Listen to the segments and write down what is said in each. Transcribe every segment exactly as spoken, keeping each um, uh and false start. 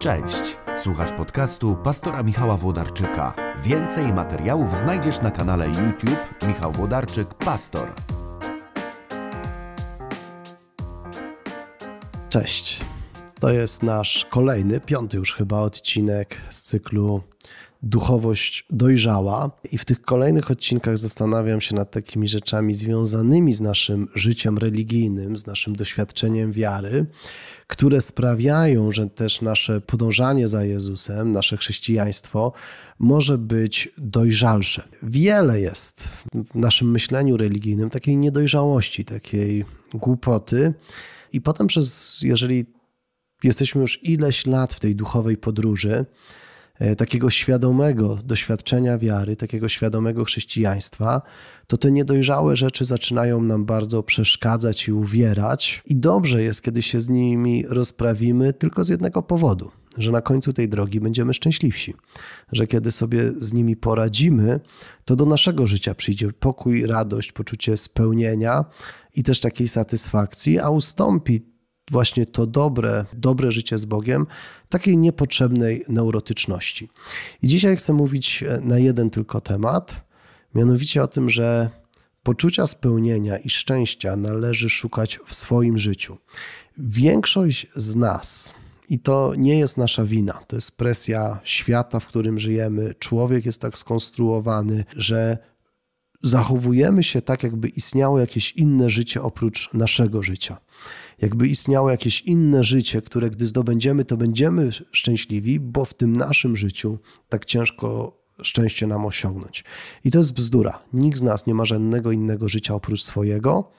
Cześć, słuchasz podcastu pastora Michała Włodarczyka. Więcej materiałów znajdziesz na kanale YouTube Michał Włodarczyk, pastor. Cześć, to jest nasz kolejny, piąty już chyba odcinek z cyklu Duchowość dojrzała i w tych kolejnych odcinkach zastanawiam się nad takimi rzeczami związanymi z naszym życiem religijnym, z naszym doświadczeniem wiary, które sprawiają, że też nasze podążanie za Jezusem, nasze chrześcijaństwo może być dojrzalsze. Wiele jest w naszym myśleniu religijnym takiej niedojrzałości, takiej głupoty i potem przez, jeżeli jesteśmy już ileś lat w tej duchowej podróży, takiego świadomego doświadczenia wiary, takiego świadomego chrześcijaństwa, to te niedojrzałe rzeczy zaczynają nam bardzo przeszkadzać i uwierać. I dobrze jest, kiedy się z nimi rozprawimy tylko z jednego powodu, że na końcu tej drogi będziemy szczęśliwsi, że kiedy sobie z nimi poradzimy, to do naszego życia przyjdzie pokój, radość, poczucie spełnienia i też takiej satysfakcji, a ustąpi właśnie to dobre, dobre życie z Bogiem, takiej niepotrzebnej neurotyczności. I dzisiaj chcę mówić na jeden tylko temat, mianowicie o tym, że poczucia spełnienia i szczęścia należy szukać w swoim życiu. Większość z nas, i to nie jest nasza wina, to jest presja świata, w którym żyjemy, człowiek jest tak skonstruowany, że zachowujemy się tak, jakby istniało jakieś inne życie oprócz naszego życia. Jakby istniało jakieś inne życie, które gdy zdobędziemy, to będziemy szczęśliwi, bo w tym naszym życiu tak ciężko szczęście nam osiągnąć. I to jest bzdura. Nikt z nas nie ma żadnego innego życia oprócz swojego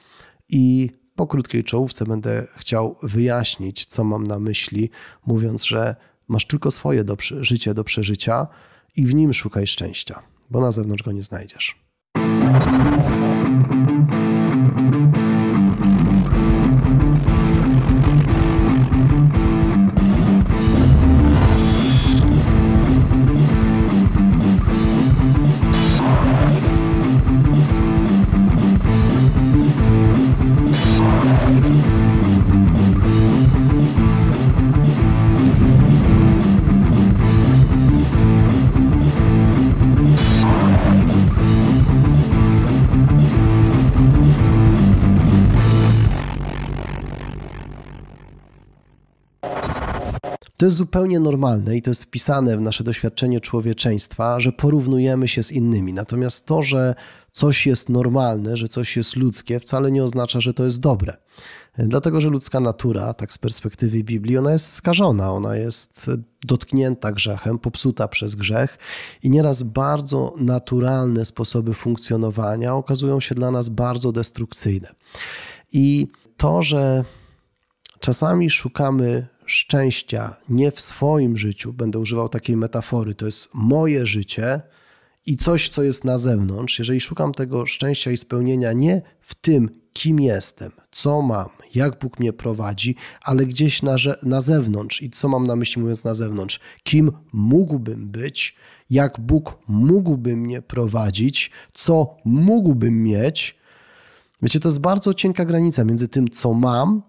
i po krótkiej czołówce będę chciał wyjaśnić, co mam na myśli, mówiąc, że masz tylko swoje do, życie do przeżycia i w nim szukaj szczęścia, bo na zewnątrz go nie znajdziesz. To jest zupełnie normalne i to jest wpisane w nasze doświadczenie człowieczeństwa, że porównujemy się z innymi. Natomiast to, że coś jest normalne, że coś jest ludzkie, wcale nie oznacza, że to jest dobre. Dlatego, że ludzka natura, tak z perspektywy Biblii, ona jest skażona, ona jest dotknięta grzechem, popsuta przez grzech i nieraz bardzo naturalne sposoby funkcjonowania okazują się dla nas bardzo destrukcyjne. I to, że czasami szukamy szczęścia nie w swoim życiu, będę używał takiej metafory, to jest moje życie i coś, co jest na zewnątrz. Jeżeli szukam tego szczęścia i spełnienia nie w tym, kim jestem, co mam, jak Bóg mnie prowadzi, ale gdzieś na, na zewnątrz i co mam na myśli mówiąc na zewnątrz, kim mógłbym być, jak Bóg mógłby mnie prowadzić, co mógłbym mieć. Wiecie, to jest bardzo cienka granica między tym, co mam,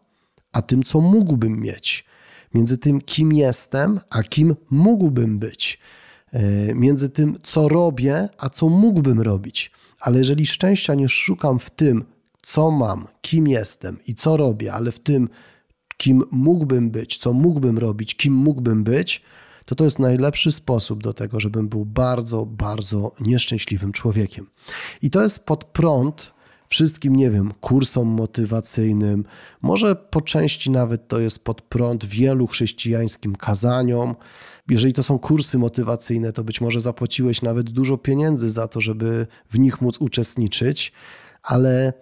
a tym, co mógłbym mieć. Między tym, kim jestem, a kim mógłbym być. Między tym, co robię, a co mógłbym robić. Ale jeżeli szczęścia nie szukam w tym, co mam, kim jestem i co robię, ale w tym, kim mógłbym być, co mógłbym robić, kim mógłbym być, to to jest najlepszy sposób do tego, żebym był bardzo, bardzo nieszczęśliwym człowiekiem. I to jest pod prąd wszystkim, nie wiem, kursom motywacyjnym, może po części nawet to jest pod prąd wielu chrześcijańskim kazaniom. Jeżeli to są kursy motywacyjne, to być może zapłaciłeś nawet dużo pieniędzy za to, żeby w nich móc uczestniczyć, ale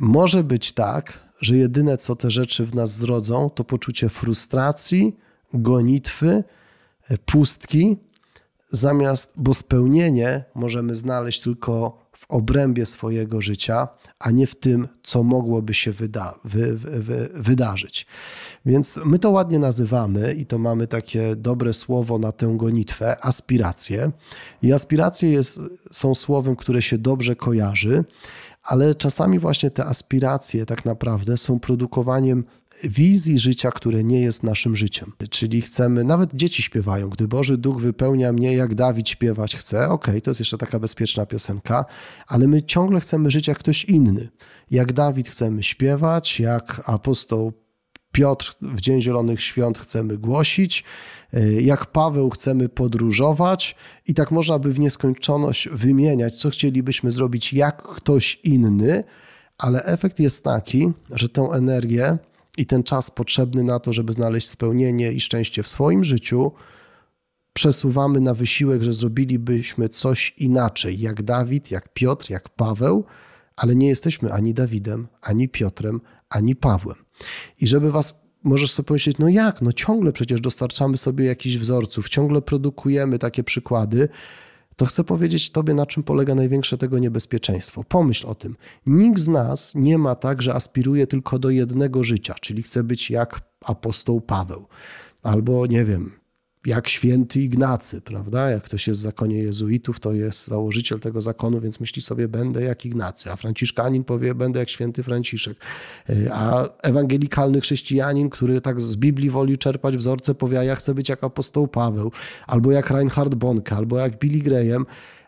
może być tak, że jedyne co te rzeczy w nas zrodzą, to poczucie frustracji, gonitwy, pustki, zamiast, bo spełnienie możemy znaleźć tylko w obrębie swojego życia, a nie w tym, co mogłoby się wyda- wy- wy- wy- wydarzyć. Więc my to ładnie nazywamy i to mamy takie dobre słowo na tę gonitwę, aspiracje. I aspiracje jest, są słowem, które się dobrze kojarzy, ale czasami właśnie te aspiracje tak naprawdę są produkowaniem wizji życia, które nie jest naszym życiem. Czyli chcemy, nawet dzieci śpiewają, gdy Boży Duch wypełnia mnie, jak Dawid śpiewać chce. Okej, to jest jeszcze taka bezpieczna piosenka, ale my ciągle chcemy żyć jak ktoś inny. Jak Dawid chcemy śpiewać, jak apostoł Piotr w Dzień Zielonych Świąt chcemy głosić, jak Paweł chcemy podróżować i tak można by w nieskończoność wymieniać, co chcielibyśmy zrobić jak ktoś inny, ale efekt jest taki, że tę energię i ten czas potrzebny na to, żeby znaleźć spełnienie i szczęście w swoim życiu, przesuwamy na wysiłek, że zrobilibyśmy coś inaczej, jak Dawid, jak Piotr, jak Paweł, ale nie jesteśmy ani Dawidem, ani Piotrem, ani Pawłem. I żeby was, możesz sobie pomyśleć, no jak, no ciągle przecież dostarczamy sobie jakichś wzorców, ciągle produkujemy takie przykłady, to chcę powiedzieć tobie, na czym polega największe tego niebezpieczeństwo. Pomyśl o tym. Nikt z nas nie ma tak, że aspiruje tylko do jednego życia, czyli chce być jak apostoł Paweł albo, nie wiem, jak święty Ignacy, prawda? Jak ktoś jest w zakonie jezuitów, to jest założyciel tego zakonu, więc myśli sobie, będę jak Ignacy, a franciszkanin powie, będę jak święty Franciszek, a ewangelikalny chrześcijanin, który tak z Biblii woli czerpać wzorce, powie, ja chcę być jak apostoł Paweł, albo jak Reinhard Bonka, albo jak Billy Graham,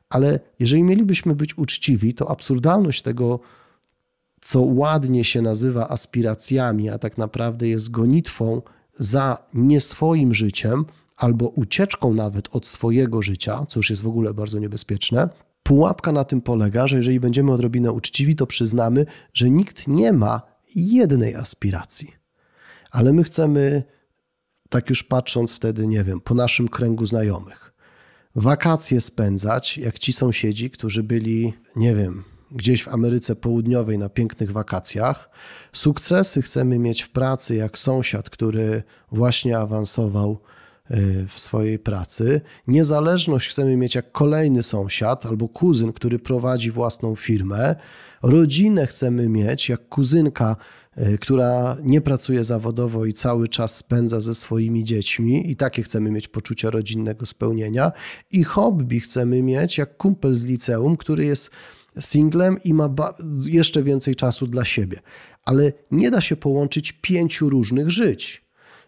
ale jeżeli mielibyśmy być uczciwi, to absurdalność tego, co ładnie się nazywa aspiracjami, a tak naprawdę jest gonitwą za nie swoim życiem, albo ucieczką nawet od swojego życia, co już jest w ogóle bardzo niebezpieczne, pułapka na tym polega, że jeżeli będziemy odrobinę uczciwi, to przyznamy, że nikt nie ma jednej aspiracji. Ale my chcemy, tak już patrząc wtedy, nie wiem, po naszym kręgu znajomych, wakacje spędzać, jak ci sąsiedzi, którzy byli, nie wiem, gdzieś w Ameryce Południowej na pięknych wakacjach. Sukcesy chcemy mieć w pracy, jak sąsiad, który właśnie awansował w swojej pracy. Niezależność chcemy mieć jak kolejny sąsiad albo kuzyn, który prowadzi własną firmę. Rodzinę chcemy mieć jak kuzynka, która nie pracuje zawodowo i cały czas spędza ze swoimi dziećmi i takie chcemy mieć poczucie rodzinnego spełnienia. I hobby chcemy mieć jak kumpel z liceum, który jest singlem i ma jeszcze więcej czasu dla siebie. Ale nie da się połączyć pięciu różnych żyć.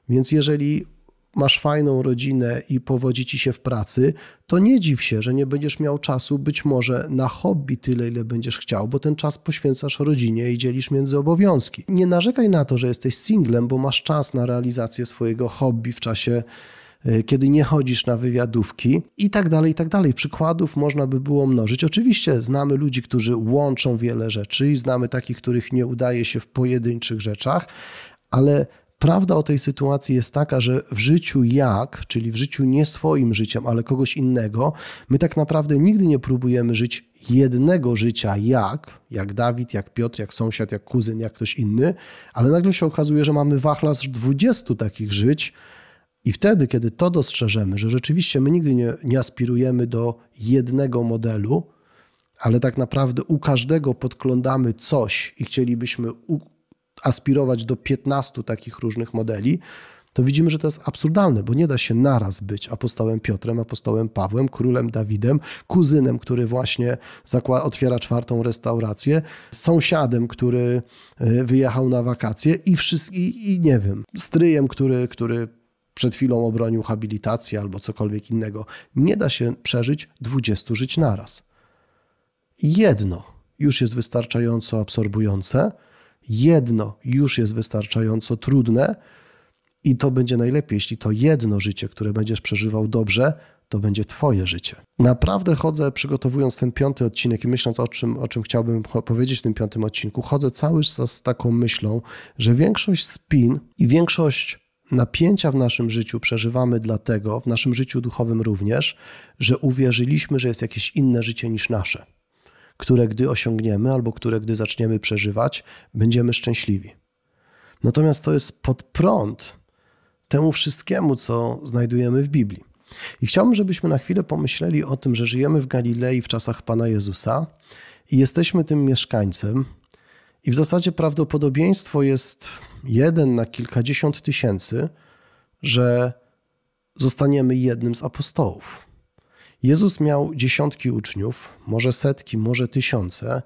Więc jeżeli masz fajną rodzinę i powodzi ci się w pracy, to nie dziw się, że nie będziesz miał czasu być może na hobby tyle, ile będziesz chciał, bo ten czas poświęcasz rodzinie i dzielisz między obowiązki. Nie narzekaj na to, że jesteś singlem, bo masz czas na realizację swojego hobby w czasie, kiedy nie chodzisz na wywiadówki i tak dalej, i tak dalej. Przykładów można by było mnożyć. Oczywiście znamy ludzi, którzy łączą wiele rzeczy i znamy takich, których nie udaje się w pojedynczych rzeczach, ale prawda o tej sytuacji jest taka, że w życiu jak, czyli w życiu nie swoim życiem, ale kogoś innego, my tak naprawdę nigdy nie próbujemy żyć jednego życia jak, jak Dawid, jak Piotr, jak sąsiad, jak kuzyn, jak ktoś inny, ale nagle się okazuje, że mamy wachlarz dwudziestu takich żyć i wtedy, kiedy to dostrzeżemy, że rzeczywiście my nigdy nie, nie aspirujemy do jednego modelu, ale tak naprawdę u każdego podglądamy coś i chcielibyśmy u aspirować do piętnastu takich różnych modeli, to widzimy, że to jest absurdalne, bo nie da się naraz być apostołem Piotrem, apostołem Pawłem, królem Dawidem, kuzynem, który właśnie otwiera czwartą restaurację, sąsiadem, który wyjechał na wakacje i, i, i nie wiem, stryjem, który, który przed chwilą obronił habilitację albo cokolwiek innego. Nie da się przeżyć dwudziestu żyć naraz. Jedno już jest wystarczająco absorbujące, jedno już jest wystarczająco trudne i to będzie najlepiej, jeśli to jedno życie, które będziesz przeżywał dobrze, to będzie twoje życie. Naprawdę chodzę, przygotowując ten piąty odcinek i myśląc o czym, o czym chciałbym powiedzieć w tym piątym odcinku, chodzę cały czas z taką myślą, że większość spin i większość napięcia w naszym życiu przeżywamy dlatego, w naszym życiu duchowym również, że uwierzyliśmy, że jest jakieś inne życie niż nasze, które gdy osiągniemy albo które gdy zaczniemy przeżywać, będziemy szczęśliwi. Natomiast to jest podprąd temu wszystkiemu, co znajdujemy w Biblii. I chciałbym, żebyśmy na chwilę pomyśleli o tym, że żyjemy w Galilei w czasach Pana Jezusa i jesteśmy tym mieszkańcem i w zasadzie prawdopodobieństwo jest jeden na kilkadziesiąt tysięcy, że zostaniemy jednym z apostołów. Jezus miał dziesiątki uczniów, może setki, może tysiące,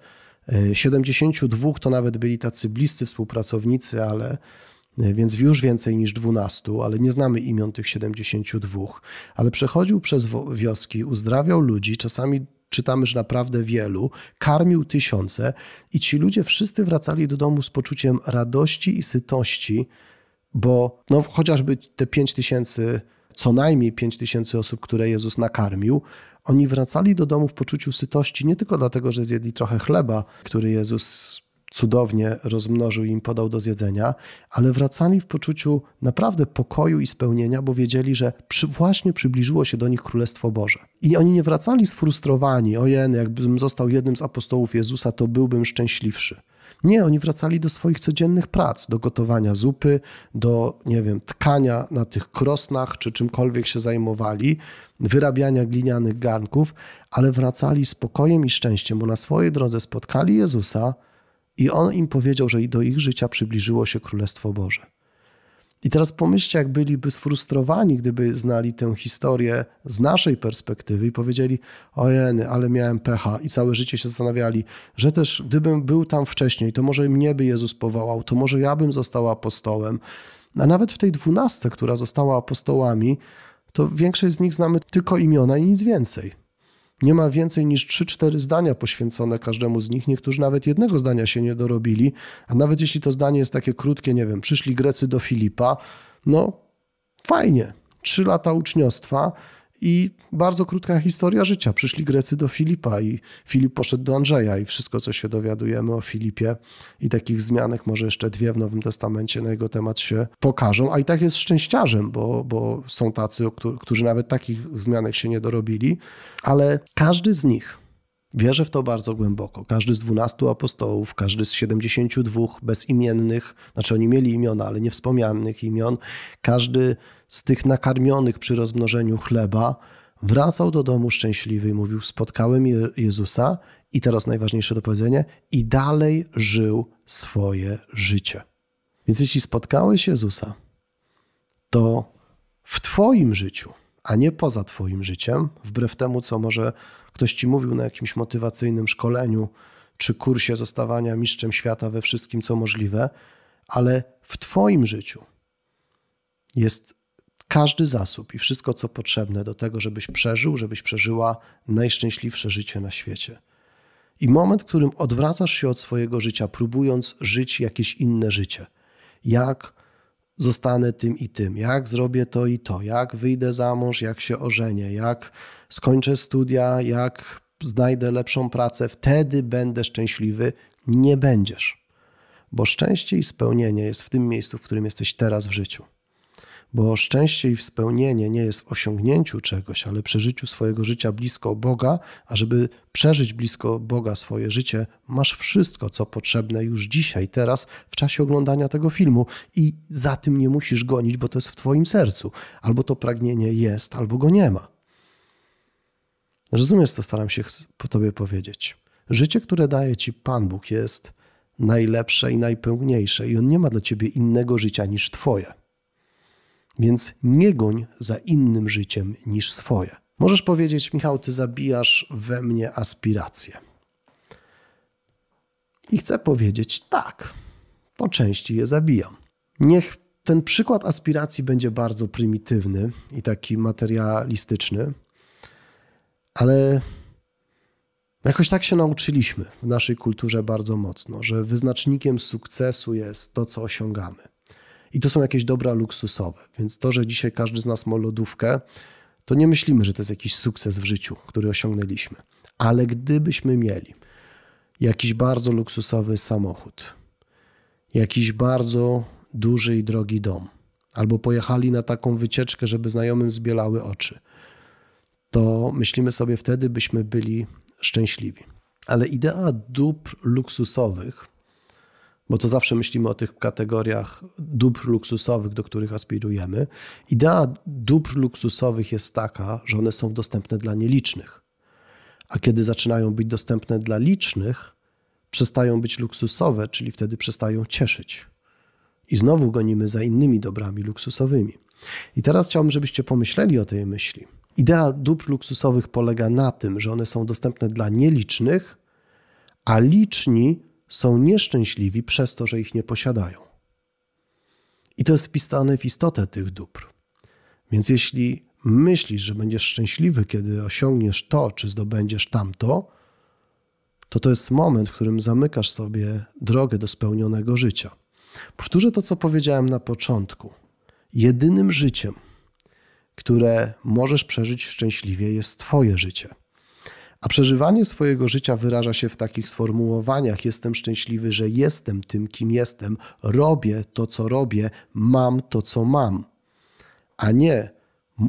siedemdziesięciu dwóch to nawet byli tacy bliscy współpracownicy, ale więc już więcej niż dwunastu, ale nie znamy imion tych siedemdziesięciu dwóch. Ale przechodził przez wioski, uzdrawiał ludzi, czasami czytamy, że naprawdę wielu, karmił tysiące i ci ludzie wszyscy wracali do domu z poczuciem radości i sytości, bo no, chociażby te pięć tysięcy, co najmniej pięć tysięcy osób, które Jezus nakarmił, oni wracali do domu w poczuciu sytości nie tylko dlatego, że zjedli trochę chleba, który Jezus cudownie rozmnożył i im podał do zjedzenia, ale wracali w poczuciu naprawdę pokoju i spełnienia, bo wiedzieli, że przy, właśnie przybliżyło się do nich Królestwo Boże. I oni nie wracali sfrustrowani, ojej, jakbym został jednym z apostołów Jezusa, to byłbym szczęśliwszy. Nie, oni wracali do swoich codziennych prac, do gotowania zupy, do, nie wiem, tkania na tych krosnach, czy czymkolwiek się zajmowali, wyrabiania glinianych garnków, ale wracali z pokojem i szczęściem, bo na swojej drodze spotkali Jezusa i On im powiedział, że i do ich życia przybliżyło się Królestwo Boże. I teraz pomyślcie, jak byliby sfrustrowani, gdyby znali tę historię z naszej perspektywy i powiedzieli, ojeny, ale miałem pecha i całe życie się zastanawiali, że też gdybym był tam wcześniej, to może mnie by Jezus powołał, to może ja bym został apostołem. A nawet w tej dwunastce, która została apostołami, to większość z nich znamy tylko imiona i nic więcej. Nie ma więcej niż trzy cztery zdania poświęcone każdemu z nich. Niektórzy nawet jednego zdania się nie dorobili, a nawet jeśli to zdanie jest takie krótkie, nie wiem, przyszli Grecy do Filipa, no fajnie, trzy lata uczniostwa i bardzo krótka historia życia. Przyszli Grecy do Filipa i Filip poszedł do Andrzeja i wszystko, co się dowiadujemy o Filipie i takich wzmianek, może jeszcze dwie w Nowym Testamencie na jego temat się pokażą, a i tak jest szczęściarzem, bo, bo są tacy, którzy nawet takich wzmianek się nie dorobili, ale każdy z nich, wierzę w to bardzo głęboko, każdy z dwunastu apostołów, każdy z siedemdziesięciu dwóch bezimiennych, znaczy oni mieli imiona, ale niewspomnianych imion, każdy z tych nakarmionych przy rozmnożeniu chleba wracał do domu szczęśliwy i mówił, spotkałem Jezusa i teraz najważniejsze to powiedzenie, i dalej żył swoje życie. Więc jeśli spotkałeś Jezusa, to w twoim życiu, a nie poza twoim życiem, wbrew temu, co może ktoś ci mówił na jakimś motywacyjnym szkoleniu czy kursie zostawania mistrzem świata we wszystkim, co możliwe, ale w twoim życiu jest każdy zasób i wszystko, co potrzebne do tego, żebyś przeżył, żebyś przeżyła najszczęśliwsze życie na świecie. I moment, w którym odwracasz się od swojego życia, próbując żyć jakieś inne życie. Jak zostanę tym i tym, jak zrobię to i to, jak wyjdę za mąż, jak się ożenię, jak skończę studia, jak znajdę lepszą pracę, wtedy będę szczęśliwy. Nie będziesz, bo szczęście i spełnienie jest w tym miejscu, w którym jesteś teraz w życiu. Bo szczęście i spełnienie nie jest w osiągnięciu czegoś, ale przeżyciu swojego życia blisko Boga, a żeby przeżyć blisko Boga swoje życie, masz wszystko, co potrzebne już dzisiaj, teraz, w czasie oglądania tego filmu i za tym nie musisz gonić, bo to jest w twoim sercu. Albo to pragnienie jest, albo go nie ma. Rozumiesz, co staram się po tobie powiedzieć. Życie, które daje ci Pan Bóg, jest najlepsze i najpełniejsze i On nie ma dla ciebie innego życia niż twoje. Więc nie goń za innym życiem niż swoje. Możesz powiedzieć, Michał, ty zabijasz we mnie aspiracje. I chcę powiedzieć, tak, po części je zabijam. Niech ten przykład aspiracji będzie bardzo prymitywny i taki materialistyczny, ale jakoś tak się nauczyliśmy w naszej kulturze bardzo mocno, że wyznacznikiem sukcesu jest to, co osiągamy. I to są jakieś dobra luksusowe, więc to, że dzisiaj każdy z nas ma lodówkę, to nie myślimy, że to jest jakiś sukces w życiu, który osiągnęliśmy. Ale gdybyśmy mieli jakiś bardzo luksusowy samochód, jakiś bardzo duży i drogi dom, albo pojechali na taką wycieczkę, żeby znajomym zbielały oczy, to myślimy sobie, wtedy byśmy byli szczęśliwi. Ale idea dóbr luksusowych, bo to zawsze myślimy o tych kategoriach dóbr luksusowych, do których aspirujemy. Idea dóbr luksusowych jest taka, że one są dostępne dla nielicznych. A kiedy zaczynają być dostępne dla licznych, przestają być luksusowe, czyli wtedy przestają cieszyć. I znowu gonimy za innymi dobrami luksusowymi. I teraz chciałbym, żebyście pomyśleli o tej myśli. Idea dóbr luksusowych polega na tym, że one są dostępne dla nielicznych, a liczni są nieszczęśliwi przez to, że ich nie posiadają. I to jest wpisane w istotę tych dóbr. Więc jeśli myślisz, że będziesz szczęśliwy, kiedy osiągniesz to, czy zdobędziesz tamto, to to jest moment, w którym zamykasz sobie drogę do spełnionego życia. Powtórzę to, co powiedziałem na początku. Jedynym życiem, które możesz przeżyć szczęśliwie, jest twoje życie. A przeżywanie swojego życia wyraża się w takich sformułowaniach: jestem szczęśliwy, że jestem tym, kim jestem, robię to, co robię, mam to, co mam. A nie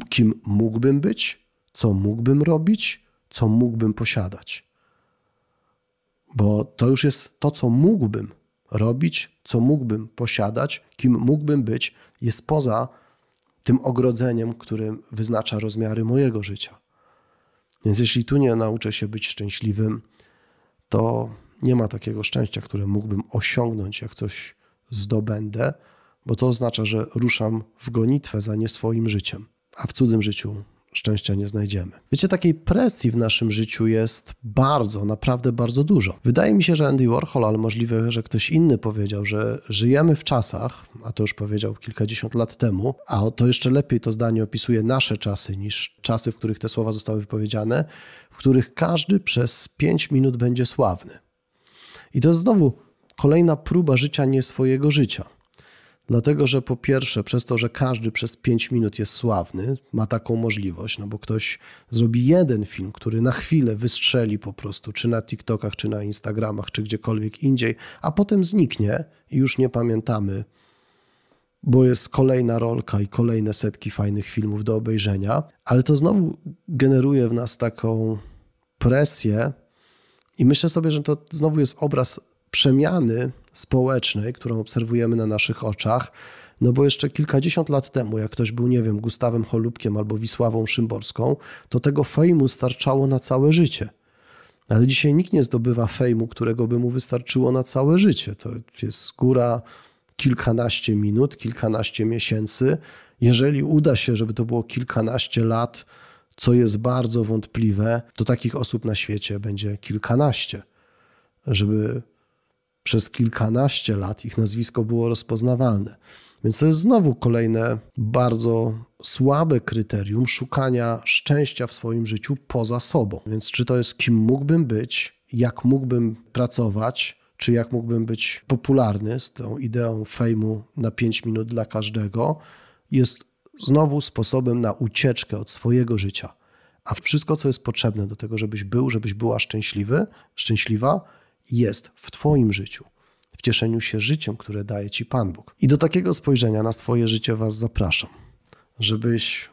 kim mógłbym być, co mógłbym robić, co mógłbym posiadać. Bo to już jest to, co mógłbym robić, co mógłbym posiadać, kim mógłbym być, jest poza tym ogrodzeniem, które wyznacza rozmiary mojego życia. Więc jeśli tu nie nauczę się być szczęśliwym, to nie ma takiego szczęścia, które mógłbym osiągnąć, jak coś zdobędę, bo to oznacza, że ruszam w gonitwę za nie swoim życiem, a w cudzym życiu szczęścia nie znajdziemy. Wiecie, takiej presji w naszym życiu jest bardzo, naprawdę bardzo dużo. Wydaje mi się, że Andy Warhol, ale możliwe, że ktoś inny powiedział, że żyjemy w czasach, a to już powiedział kilkadziesiąt lat temu, a to jeszcze lepiej to zdanie opisuje nasze czasy niż czasy, w których te słowa zostały wypowiedziane, w których każdy przez pięć minut będzie sławny. I to jest znowu kolejna próba życia nie swojego życia. Dlatego, że po pierwsze przez to, że każdy przez pięć minut jest sławny, ma taką możliwość, no bo ktoś zrobi jeden film, który na chwilę wystrzeli po prostu, czy na TikTokach, czy na Instagramach, czy gdziekolwiek indziej, a potem zniknie i już nie pamiętamy, bo jest kolejna rolka i kolejne setki fajnych filmów do obejrzenia, ale to znowu generuje w nas taką presję i myślę sobie, że to znowu jest obraz przemiany społecznej, którą obserwujemy na naszych oczach, no bo jeszcze kilkadziesiąt lat temu, jak ktoś był, nie wiem, Gustawem Cholubkiem albo Wisławą Szymborską, to tego fejmu starczało na całe życie. Ale dzisiaj nikt nie zdobywa fejmu, którego by mu wystarczyło na całe życie. To jest góra kilkanaście minut, kilkanaście miesięcy. Jeżeli uda się, żeby to było kilkanaście lat, co jest bardzo wątpliwe, to takich osób na świecie będzie kilkanaście, żeby przez kilkanaście lat ich nazwisko było rozpoznawalne. Więc to jest znowu kolejne bardzo słabe kryterium szukania szczęścia w swoim życiu poza sobą. Więc czy to jest kim mógłbym być, jak mógłbym pracować, czy jak mógłbym być popularny z tą ideą fejmu na pięć minut dla każdego, jest znowu sposobem na ucieczkę od swojego życia. A wszystko, co jest potrzebne do tego, żebyś był, żebyś była szczęśliwy, szczęśliwa, jest w twoim życiu, w cieszeniu się życiem, które daje ci Pan Bóg. I do takiego spojrzenia na swoje życie was zapraszam, żebyś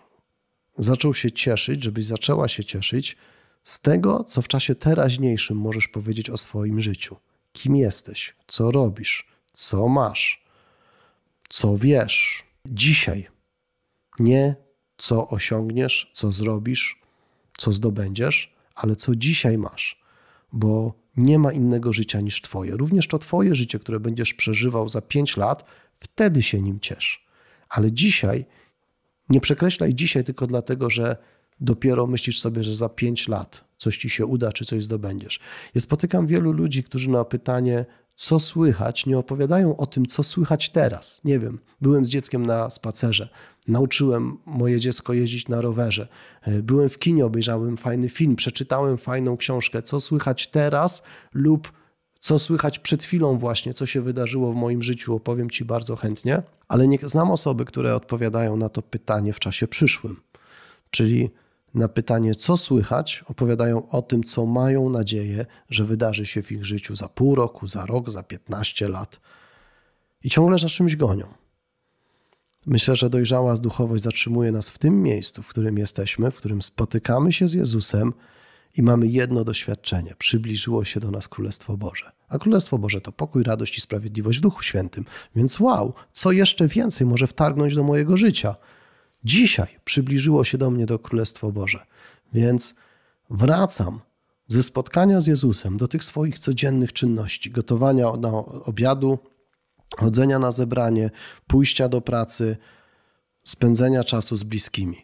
zaczął się cieszyć, żebyś zaczęła się cieszyć z tego, co w czasie teraźniejszym możesz powiedzieć o swoim życiu. Kim jesteś, co robisz, co masz, co wiesz. Dzisiaj, nie co osiągniesz, co zrobisz, co zdobędziesz, ale co dzisiaj masz, bo nie ma innego życia niż twoje. Również to twoje życie, które będziesz przeżywał za pięć lat, wtedy się nim ciesz. Ale dzisiaj, nie przekreślaj dzisiaj tylko dlatego, że dopiero myślisz sobie, że za pięć lat coś ci się uda, czy coś zdobędziesz. Ja spotykam wielu ludzi, którzy na pytanie, co słychać, nie opowiadają o tym, co słychać teraz. Nie wiem, byłem z dzieckiem na spacerze, nauczyłem moje dziecko jeździć na rowerze, byłem w kinie, obejrzałem fajny film, przeczytałem fajną książkę, co słychać teraz lub co słychać przed chwilą właśnie, co się wydarzyło w moim życiu, opowiem ci bardzo chętnie, ale nie znam osoby, które odpowiadają na to pytanie w czasie przyszłym, czyli na pytanie, co słychać, opowiadają o tym, co mają nadzieję, że wydarzy się w ich życiu za pół roku, za rok, za piętnaście lat. I ciągle za czymś gonią. Myślę, że dojrzała duchowość zatrzymuje nas w tym miejscu, w którym jesteśmy, w którym spotykamy się z Jezusem i mamy jedno doświadczenie. Przybliżyło się do nas Królestwo Boże. A Królestwo Boże to pokój, radość i sprawiedliwość w Duchu Świętym. Więc wow, co jeszcze więcej może wtargnąć do mojego życia? Dzisiaj przybliżyło się do mnie do Królestwo Boże, więc wracam ze spotkania z Jezusem do tych swoich codziennych czynności, gotowania na obiadu, chodzenia na zebranie, pójścia do pracy, spędzenia czasu z bliskimi.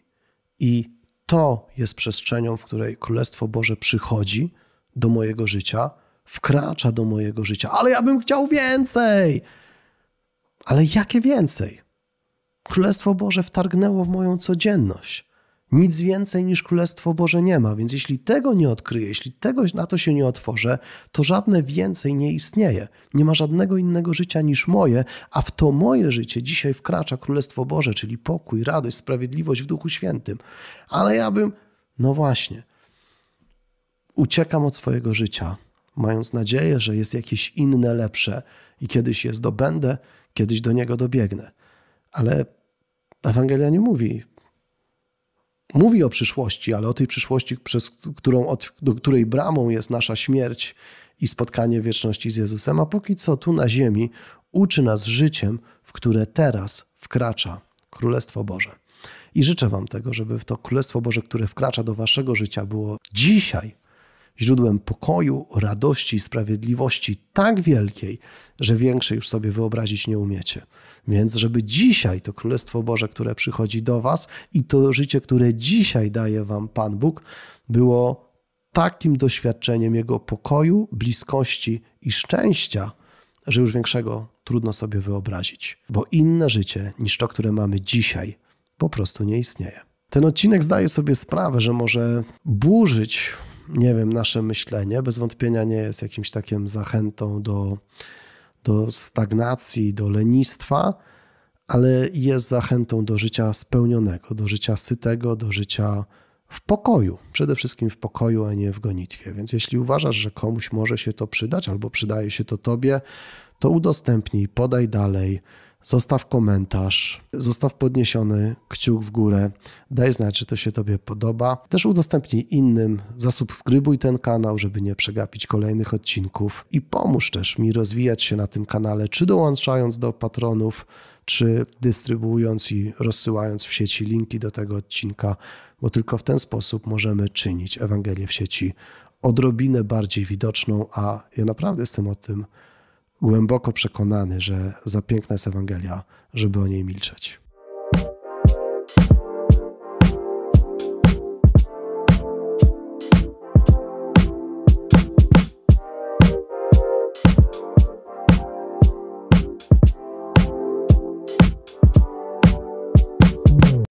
I to jest przestrzenią, w której Królestwo Boże przychodzi do mojego życia, wkracza do mojego życia. Ale ja bym chciał więcej! Ale jakie więcej? Królestwo Boże wtargnęło w moją codzienność. Nic więcej niż Królestwo Boże nie ma, więc jeśli tego nie odkryję, jeśli tego na to się nie otworzę, to żadne więcej nie istnieje. Nie ma żadnego innego życia niż moje, a w to moje życie dzisiaj wkracza Królestwo Boże, czyli pokój, radość, sprawiedliwość w Duchu Świętym. Ale ja bym... No właśnie. Uciekam od swojego życia, mając nadzieję, że jest jakieś inne, lepsze i kiedyś je zdobędę, kiedyś do niego dobiegnę. Ale Ewangelia nie mówi... Mówi o przyszłości, ale o tej przyszłości, przez którą, od, do której bramą jest nasza śmierć i spotkanie wieczności z Jezusem. A póki co tu na ziemi uczy nas życiem, w które teraz wkracza Królestwo Boże. I życzę wam tego, żeby to Królestwo Boże, które wkracza do waszego życia, było dzisiaj źródłem pokoju, radości i sprawiedliwości tak wielkiej, że większej już sobie wyobrazić nie umiecie. Więc żeby dzisiaj to Królestwo Boże, które przychodzi do was i to życie, które dzisiaj daje wam Pan Bóg, było takim doświadczeniem Jego pokoju, bliskości i szczęścia, że już większego trudno sobie wyobrazić. Bo inne życie niż to, które mamy dzisiaj, po prostu nie istnieje. Ten odcinek zdaje sobie sprawę, że może burzyć... nie wiem, nasze myślenie bez wątpienia nie jest jakimś takim zachętą do, do stagnacji, do lenistwa, ale jest zachętą do życia spełnionego, do życia sytego, do życia w pokoju. Przede wszystkim w pokoju, a nie w gonitwie. Więc jeśli uważasz, że komuś może się to przydać albo przydaje się to tobie, to udostępnij, podaj dalej, zostaw komentarz, zostaw podniesiony kciuk w górę, daj znać, że to się tobie podoba. Też udostępnij innym, zasubskrybuj ten kanał, żeby nie przegapić kolejnych odcinków i pomóż też mi rozwijać się na tym kanale, czy dołączając do patronów, czy dystrybuując i rozsyłając w sieci linki do tego odcinka, bo tylko w ten sposób możemy czynić Ewangelię w sieci odrobinę bardziej widoczną, a ja naprawdę jestem o tym głęboko przekonany, że za piękna jest Ewangelia, żeby o niej milczeć.